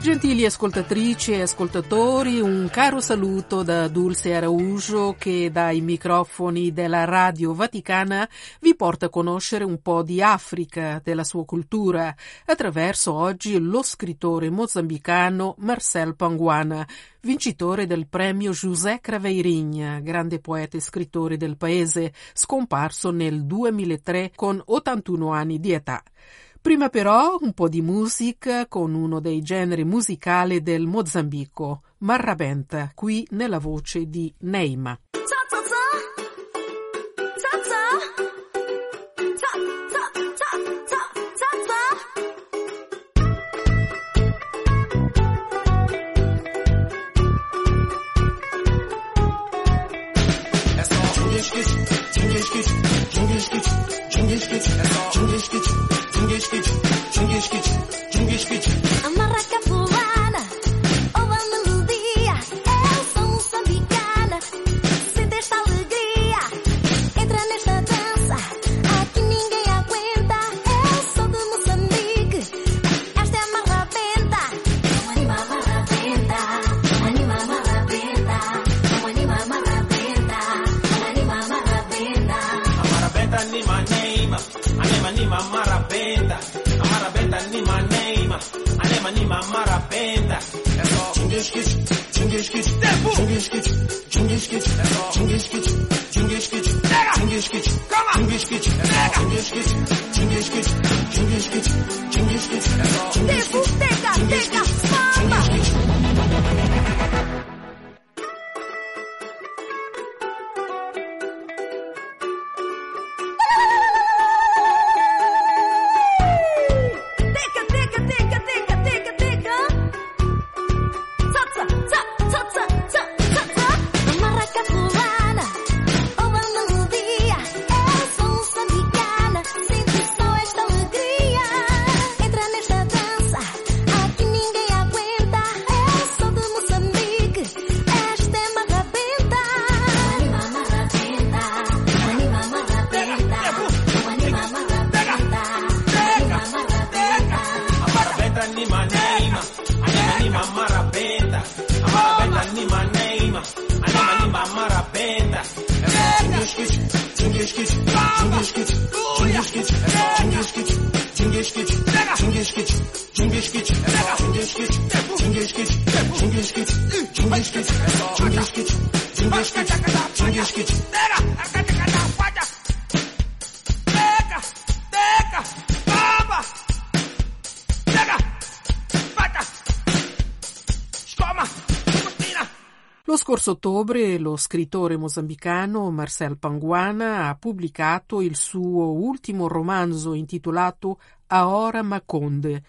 Gentili ascoltatrici e ascoltatori, un caro saluto da Dulce Araujo che dai microfoni della Radio Vaticana vi porta a conoscere un po' di Africa, della sua cultura, attraverso oggi lo scrittore mozambicano Marcel Panguana, vincitore del premio José Craveirinha, grande poeta e scrittore del paese, scomparso nel 2003 con 81 anni di età. Prima però un po' di musica con uno dei generi musicali del Mozambico, Marrabenta, qui nella voce di Neyma. A marraca voada, ou a melodia, eu sou moçambicana, sente esta alegria, entra nesta dança, aqui ninguém aguenta, eu sou de Moçambique, esta é a marrabenta, não anima a marrabenta, não anima a marrabenta, não anima a marrabenta, não anima a marrabenta. A marrabenta anima a Neyma, a Neyma anima a marrabenta. Lo scorso ottobre lo scrittore mozambicano Marcel Panguana ha pubblicato il suo ultimo romanzo intitolato Ahora Maconde.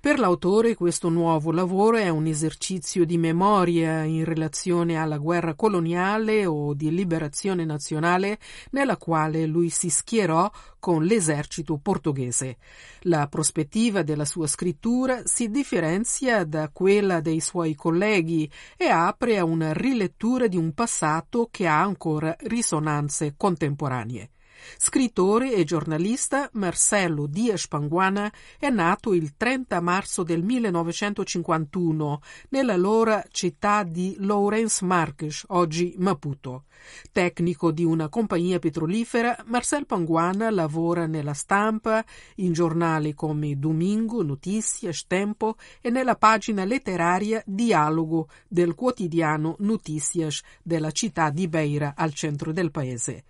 Per l'autore questo nuovo lavoro è un esercizio di memoria in relazione alla guerra coloniale o di liberazione nazionale nella quale lui si schierò con l'esercito portoghese. La prospettiva della sua scrittura si differenzia da quella dei suoi colleghi e apre a una rilettura di un passato che ha ancora risonanze contemporanee. Scrittore e giornalista, Marcelo Dias Panguana è nato il 30 marzo del 1951 nell'allora città di Laurens Marques, oggi Maputo. Tecnico di una compagnia petrolifera, Marcel Panguana lavora nella stampa, in giornali come Domingo, Notícias, Tempo e nella pagina letteraria Dialogo del quotidiano Notícias della città di Beira, al centro del paese.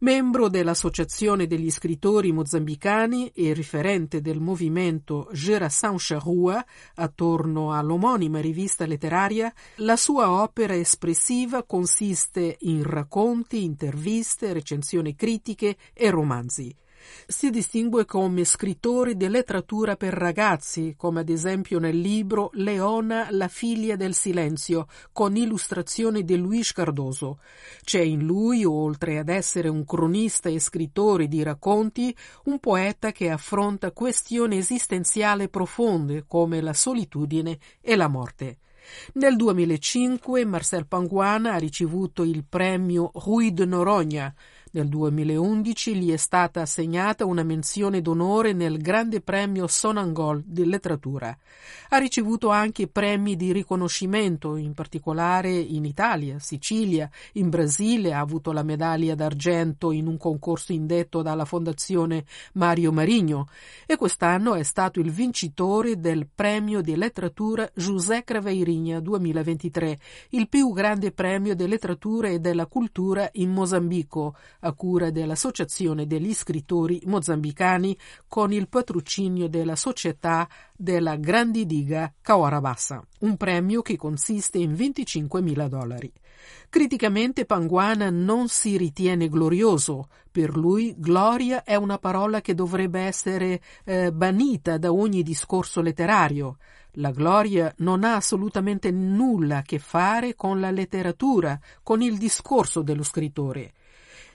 Membro dell'Associazione degli scrittori mozambicani e referente del movimento Gerasancha Rua, attorno all'omonima rivista letteraria, la sua opera espressiva consiste in racconti, interviste, recensioni critiche e romanzi. Si distingue come scrittore di letteratura per ragazzi, come ad esempio nel libro Leona, la figlia del silenzio, con illustrazioni di Luis Cardoso. C'è in lui, oltre ad essere un cronista e scrittore di racconti, un poeta che affronta questioni esistenziali profonde come la solitudine e la morte. Nel 2005 Marcel Panguana ha ricevuto il premio Ruy de Norogna. Nel 2011 gli è stata assegnata una menzione d'onore nel Grande Premio Sonangol di letteratura. Ha ricevuto anche premi di riconoscimento, in particolare in Italia, Sicilia, in Brasile ha avuto la medaglia d'argento in un concorso indetto dalla Fondazione Mario Marinho e quest'anno è stato il vincitore del premio di letteratura José Craveirinha 2023, il più grande premio di letteratura e della cultura in Mozambico, a cura dell'Associazione degli Scrittori Mozambicani con il patrocinio della Società della Grandi Diga Kawarabasa, un premio che consiste in $25.000. Criticamente Panguana non si ritiene glorioso. Per lui gloria è una parola che dovrebbe essere banita da ogni discorso letterario. La gloria non ha assolutamente nulla a che fare con la letteratura, con il discorso dello scrittore.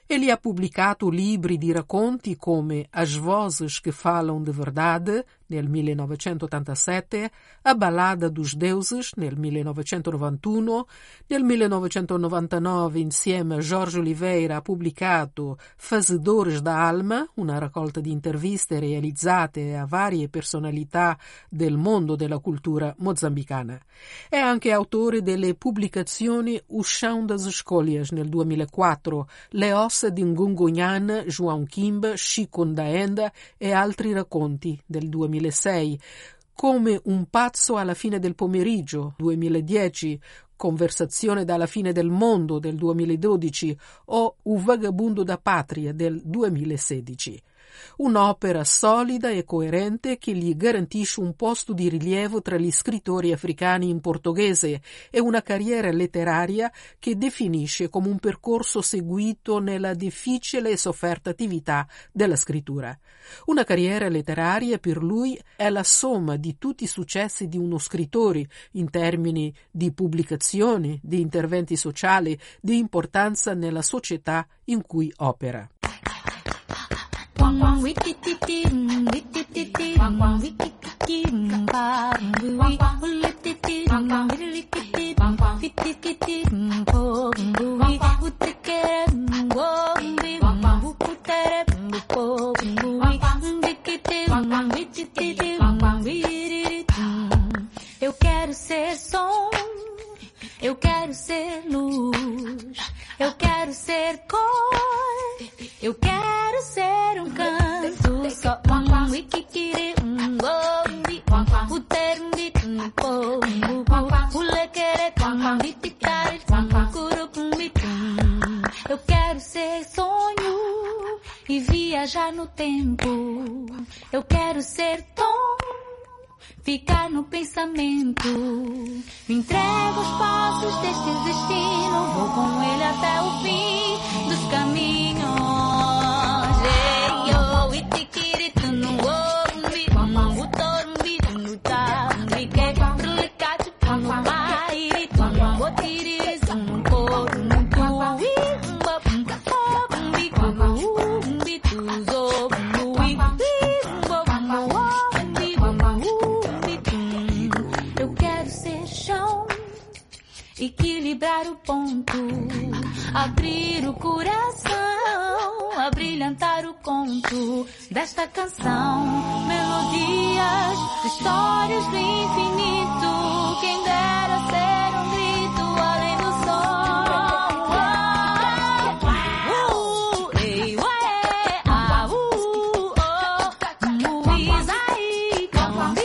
E li ha pubblicato libri di racconti come As Vozes que Falam de Verdade nel 1987, A balada dos deuses nel 1991, nel 1999 insieme a Jorge Oliveira ha pubblicato Fazedores da alma, una raccolta di interviste realizzate a varie personalità del mondo della cultura mozambicana. È anche autore delle pubblicazioni Ushan das Skolias nel 2004, Le osse di Ngungunyan, João Kimba, ShiKondahenda e altri racconti del 2004. 2006, Come un pazzo alla fine del pomeriggio 2010, Conversazione dalla fine del mondo del 2012 o Un vagabondo da patria del 2016. Un'opera solida e coerente che gli garantisce un posto di rilievo tra gli scrittori africani in portoghese e una carriera letteraria che definisce come un percorso seguito nella difficile e sofferta attività della scrittura. Una carriera letteraria per lui è la somma di tutti i successi di uno scrittore in termini di pubblicazioni, di interventi sociali, di importanza nella società in cui opera. Eu quero ser som, eu quero ser luz, eu quero ser cor, eu quero ser um canto só. Eu quero ser sonho e viajar no tempo. Eu quero ser tom, ficar no pensamento. Me entrego aos passos deste destino, vou com ele até o fim dos caminhos. Ei, oh, itikiritu no ombi, mamu tormbi, no tambi, que trulicate, no mairi, mamu tiris, no corpo, no tuí, mamu fombi, mamu umbi, tuzo, mamu equilibrar o ponto, abrir o coração, abrilhantar o conto desta canção. Melodias, histórias do infinito, quem dera ser um grito além do som. Ei, ué, ah, oh, muiz aí, cambiu,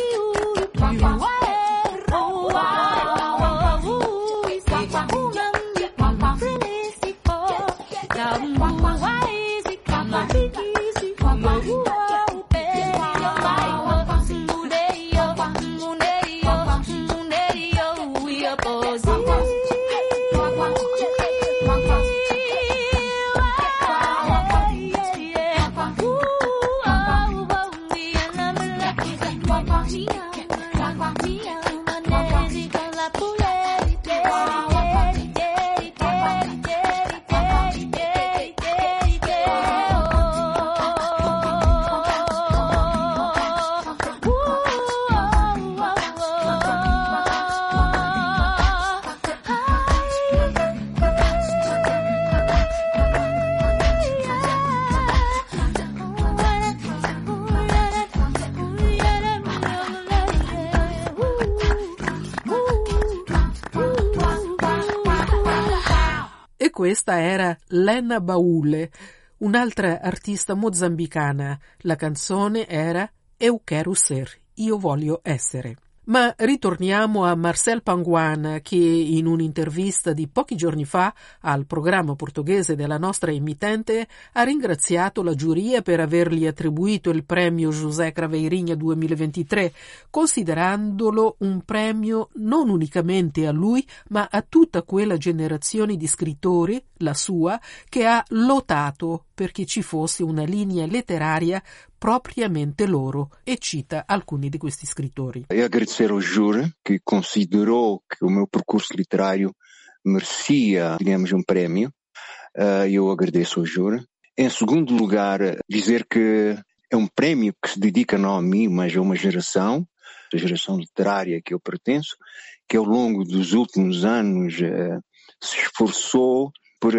questa era Lena Baule, un'altra artista mozambicana. La canzone era Eu quero ser, io voglio essere. Ma ritorniamo a Marcel Panguana, che in un'intervista di pochi giorni fa al programma portoghese della nostra emittente ha ringraziato la giuria per avergli attribuito il premio José Craveirinha 2023, considerandolo un premio non unicamente a lui, ma a tutta quella generazione di scrittori, la sua, che ha lottato perché ci fosse una linea letteraria propriamente loro, e cita alcuni di questi scrittori. E agradecer ao júri che considerò che il mio percorso letterario merecia, digamos, un premio. Io agradeço ao júri. Em segundo lugar, dizer que é um prêmio que se dedica não a mim, mas a uma geração, a geração literária que eu pertenço, que ao longo dos últimos anos se esforçou por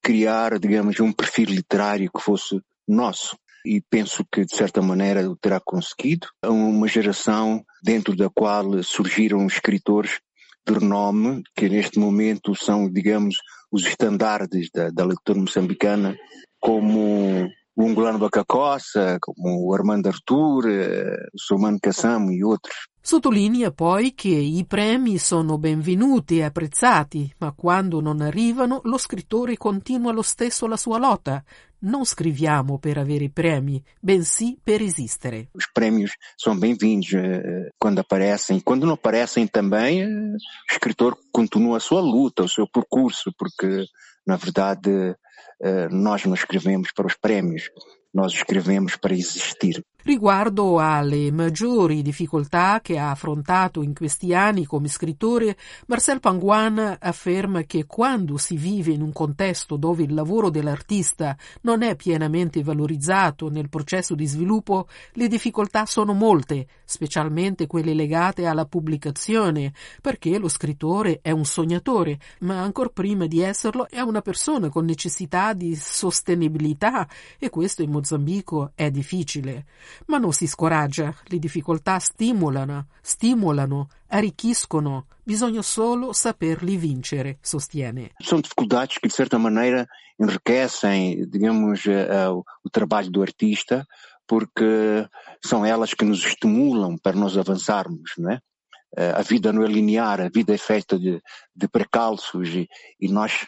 criar, digamos, um perfil literário que fosse nosso. E penso que, de certa maneira, o terá conseguido. É uma geração dentro da qual surgiram escritores de renome, que neste momento são, digamos, os estandardes da leitura moçambicana, como o angolano Bacacossa, como o Armando Artur, o Somano Cassamo e outros. Sottolinea poi che i premi sono benvenuti e apprezzati, ma quando non arrivano lo scrittore continua lo stesso la sua lotta. Non scriviamo per avere i premi, bensì per esistere. Os prêmios são bem-vindos quando aparecem. Quando não aparecem também, o escritor continua a sua luta, o seu percurso, porque, na verdade, nós não escrevemos para os prêmios. Nós escrevemos para existir. Riguardo alle maggiori difficoltà che ha affrontato in questi anni come scrittore, Marcel Panguana afferma che quando si vive in un contesto dove il lavoro dell'artista non è pienamente valorizzato nel processo di sviluppo, le difficoltà sono molte, specialmente quelle legate alla pubblicazione, perché lo scrittore è un sognatore, ma ancor prima di esserlo è una persona con necessità di sostenibilità, e questo in Mozambico è difficile. Ma non si scoraggia, le difficoltà stimolano, arricchiscono, bisogna solo saperli vincere, sostiene. Sono dificuldades che, di certa maniera, enriquecem, digamos, o trabalho do artista, porque são elas que nos estimulam para nós avançarmos, não é? A vida não é linear, a vida é feita de precalços e nós,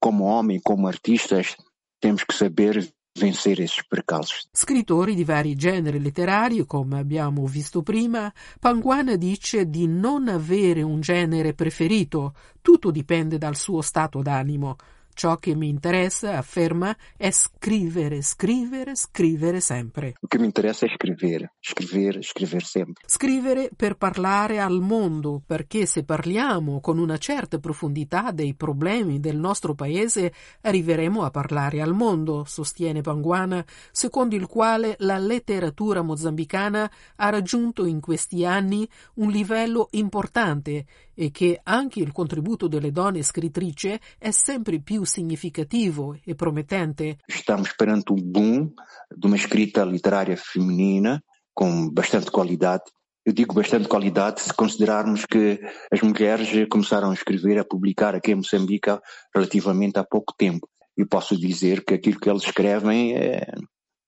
como homem, como artistas, temos que saber vincere esses percalços. Scrittori di vari generi letterari, come abbiamo visto prima, Panguana dice di non avere un genere preferito, tutto dipende dal suo stato d'animo. Ciò che mi interessa, afferma, è scrivere, scrivere, scrivere sempre. O che mi interessa è scrivere, scrivere, scrivere sempre. Scrivere per parlare al mondo, perché se parliamo con una certa profondità dei problemi del nostro paese, arriveremo a parlare al mondo, sostiene Panguana, secondo il quale la letteratura mozambicana ha raggiunto in questi anni un livello importante e che anche il contributo delle donne scrittrice è sempre più significativo e promettente. Estamos perante um boom de uma escrita literária feminina com bastante qualidade. Eu digo bastante qualidade se considerarmos que as mulheres começaram a escrever, a publicar aqui em Moçambique relativamente há pouco tempo. E posso dizer que aquilo que elas escrevem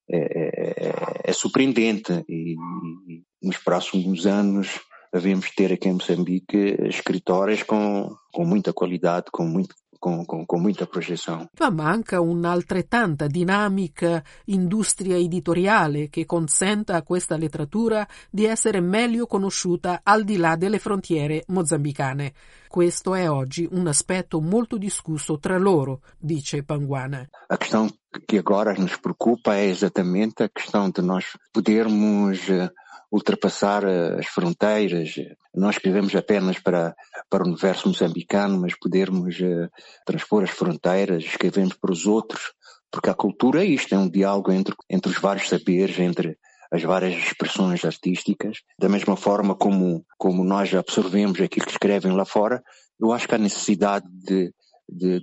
é surpreendente e nos próximos anos devemos ter aqui em Moçambique escritoras com muita qualidade, con muita projezione. Ma manca un'altrettanta dinamica industria editoriale che consenta a questa letteratura di essere meglio conosciuta al di là delle frontiere mozambicane. Questo è oggi un aspetto molto discusso tra loro, dice Panguana. A questão que agora nos preocupa é exatamente a questão de nós podermos ultrapassar as fronteiras. Nós escrevemos apenas para o universo moçambicano, mas podermos transpor as fronteiras, escrevemos para os outros, porque a cultura é isto, é um diálogo entre os vários saberes, entre as várias expressões artísticas. Da mesma forma como nós absorvemos aquilo que escrevem lá fora, eu acho que há necessidade de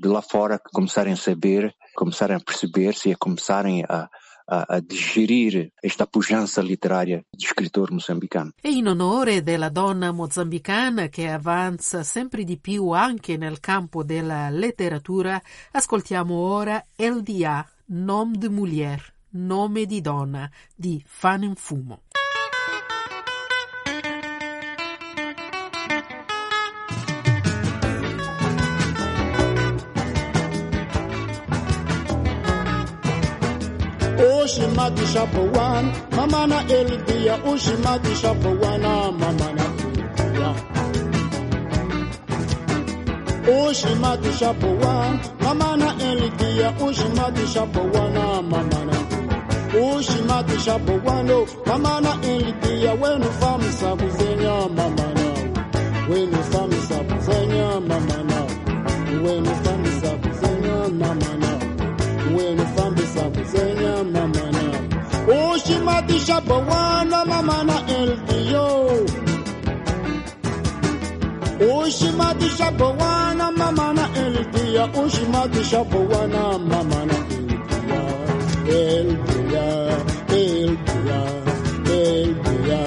lá fora começarem a saber, começarem a perceber-se e começarem a a digerir esta pujança literária do escritor moçambicano. E in onore della donna mozambicana che avanza sempre di più anche nel campo della letteratura, ascoltiamo ora LDA, Nome de Mulher, Nome di Donna, di Fanem Fumo. Ushimadi Shapawana, Mamana Elvia, Ushimadi Shapawana, Mamana Elvia. Ushimadi Shapawana, Mamana Elvia, Ushimadi Shapawana, Mamana. Ushimadi Shapawana, Mamana Elvia, when you farm Sabuzenia, Mamana. When you farm Sabuzenia, Mamana. When you farm Sabuzenia, Mamana. When you farm Sabuzenia, Mamana. Ushimadi Shapawana, Mamana Eldio. Ushimadi Shapawana, Mamana Eldia. Ushimadi Shapawana, Mamana Eldia. Eldia, Eldia, Eldia, Eldia,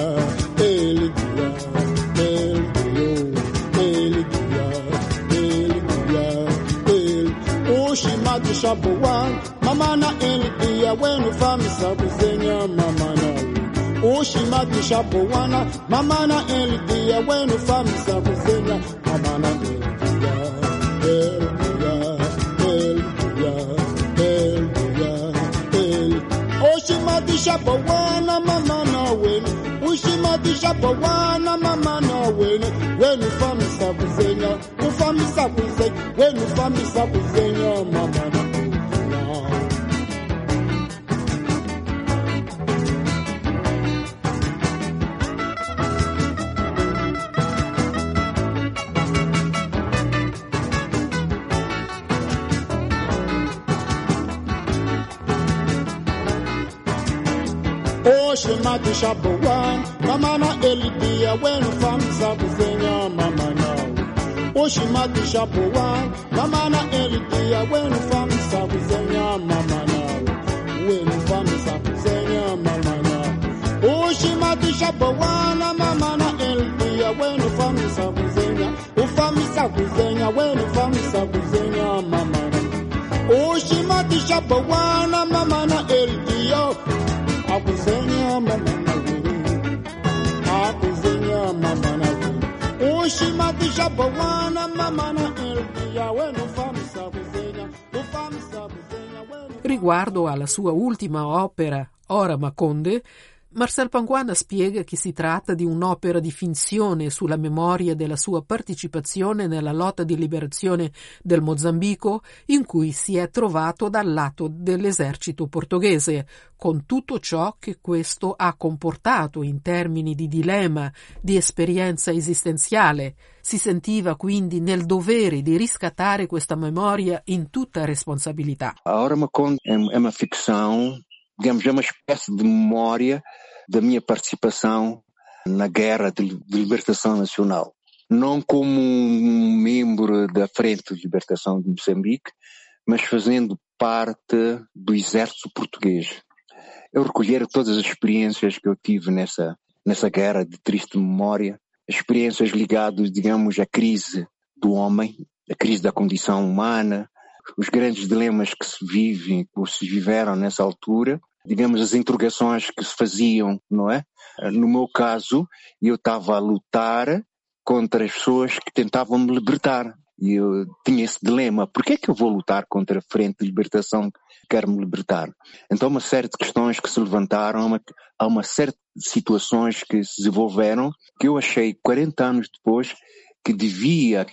Eldia, Eldia. Ushimadi Shapawana. Mamana Eldia, when you farm Sabuzenia, Mamana. Ushimadi Shapawana, Mamana Eldia, when you farm Sabuzenia, Mamana Eldia, Eldia, Eldia, Eldia. Ushimadi Shapawana, Mamana win. Ushimadi Shapawana, Mamana win. When you farm Sabuzenia, you farm Sabuzenia, when you farm Sabuzenia, Mamana. Ushimadi Shapawana, Mamana Eldia, when you farm Sabuzenia, Mamana. Ushimadi Shapawana, Mamana Eldia, when you farm Sabuzenia, Mamana. When you farm Sabuzenia, Mamana. Ushimadi Shapawana, Mamana Eldia, when you farm Sabuzenia. You farm Sabuzenia, when you farm Sabuzenia, Mamana. Ushimadi Shapawana, Mamana Eldia. Akuzenya mama na wini, akuzenya mama na wini. Ushimadi Shapawana mama na Eldia, wenu famisa kuzenya, famisa kuzenya wenu. Riguardo alla sua ultima opera, Ahora Maconde, Marcel Panguana spiega che si tratta di un'opera di finzione sulla memoria della sua partecipazione nella lotta di liberazione del Mozambico, in cui si è trovato dal lato dell'esercito portoghese, con tutto ciò che questo ha comportato in termini di dilemma, di esperienza esistenziale. Si sentiva quindi nel dovere di riscattare questa memoria in tutta responsabilità. Ahora Maconde è uma ficção, digamos, é uma espécie de memória da minha participação na Guerra de Libertação Nacional. Não como um membro da Frente de Libertação de Moçambique, mas fazendo parte do exército português. Eu recolher todas as experiências que eu tive nessa guerra de triste memória, experiências ligadas, digamos, à crise do homem, à crise da condição humana, os grandes dilemas que se vivem ou se viveram nessa altura, digamos, as interrogações que se faziam, não é? No meu caso, eu estava a lutar contra as pessoas que tentavam me libertar. E eu tinha esse dilema, porquê é que eu vou lutar contra a Frente de Libertação que quer me libertar? Então, uma série de questões que se levantaram, há uma série de situações que se desenvolveram, que eu achei 40 anos depois que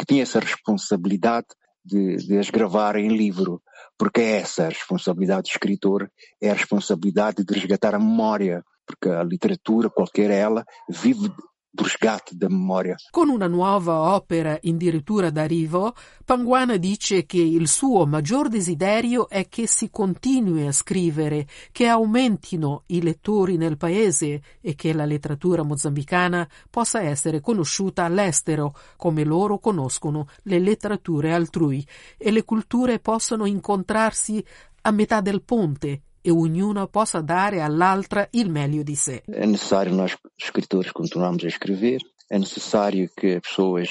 tinha essa responsabilidade de as gravar em livro, porque é essa a responsabilidade do escritor, é a responsabilidade de resgatar a memória, porque a literatura, qualquer ela, vive do resgate da memoria. Con una nuova opera in dirittura d'arrivo, Panguana dice che il suo maggior desiderio è che si continui a scrivere, che aumentino i lettori nel paese e che la letteratura mozambicana possa essere conosciuta all'estero, come loro conoscono le letterature altrui, e le culture possano incontrarsi a metà del ponte, e ognuna possa dare all'altra il meglio di sé. È necessario noi scrittori continuiamo a scrivere, è necessario che le persone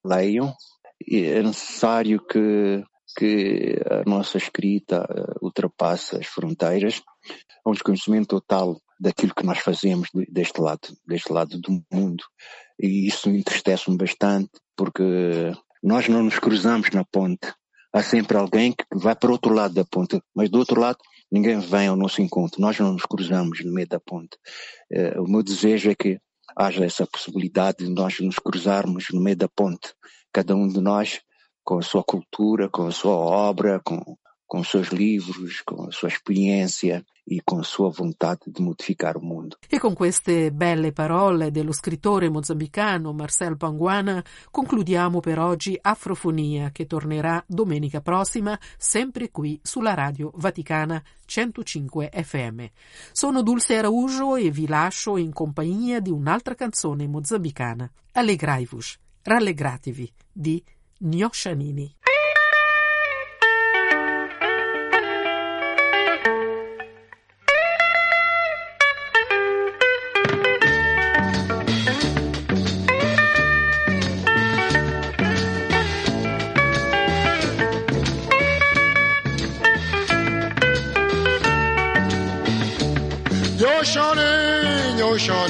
leiam, è necessario che a nossa escrita ultrapassa as fronteiras. Há desconhecimento total daquilo que nós fazemos deste lado do mundo, e isso entristece-me bastante, porque nós não nos cruzamos na ponte. Há sempre alguém que vai para o outro lado da ponte, mas do outro lado ninguém vem ao nosso encontro, nós não nos cruzamos no meio da ponte. O meu desejo é que haja essa possibilidade de nós nos cruzarmos no meio da ponte, cada um de nós com a sua cultura, com a sua obra, com os seus livros, com a sua experiência e com a sua vontade di modificare il mondo. E con queste belle parole dello scrittore mozambicano Marcel Panguana concludiamo per oggi Afrofonia, che tornerà domenica prossima sempre qui sulla Radio Vaticana 105 FM. Sono Dulce Araujo e vi lascio in compagnia di un'altra canzone mozambicana, Alegraivus, rallegratevi, di Nyoshanini. When you shall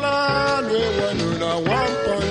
I one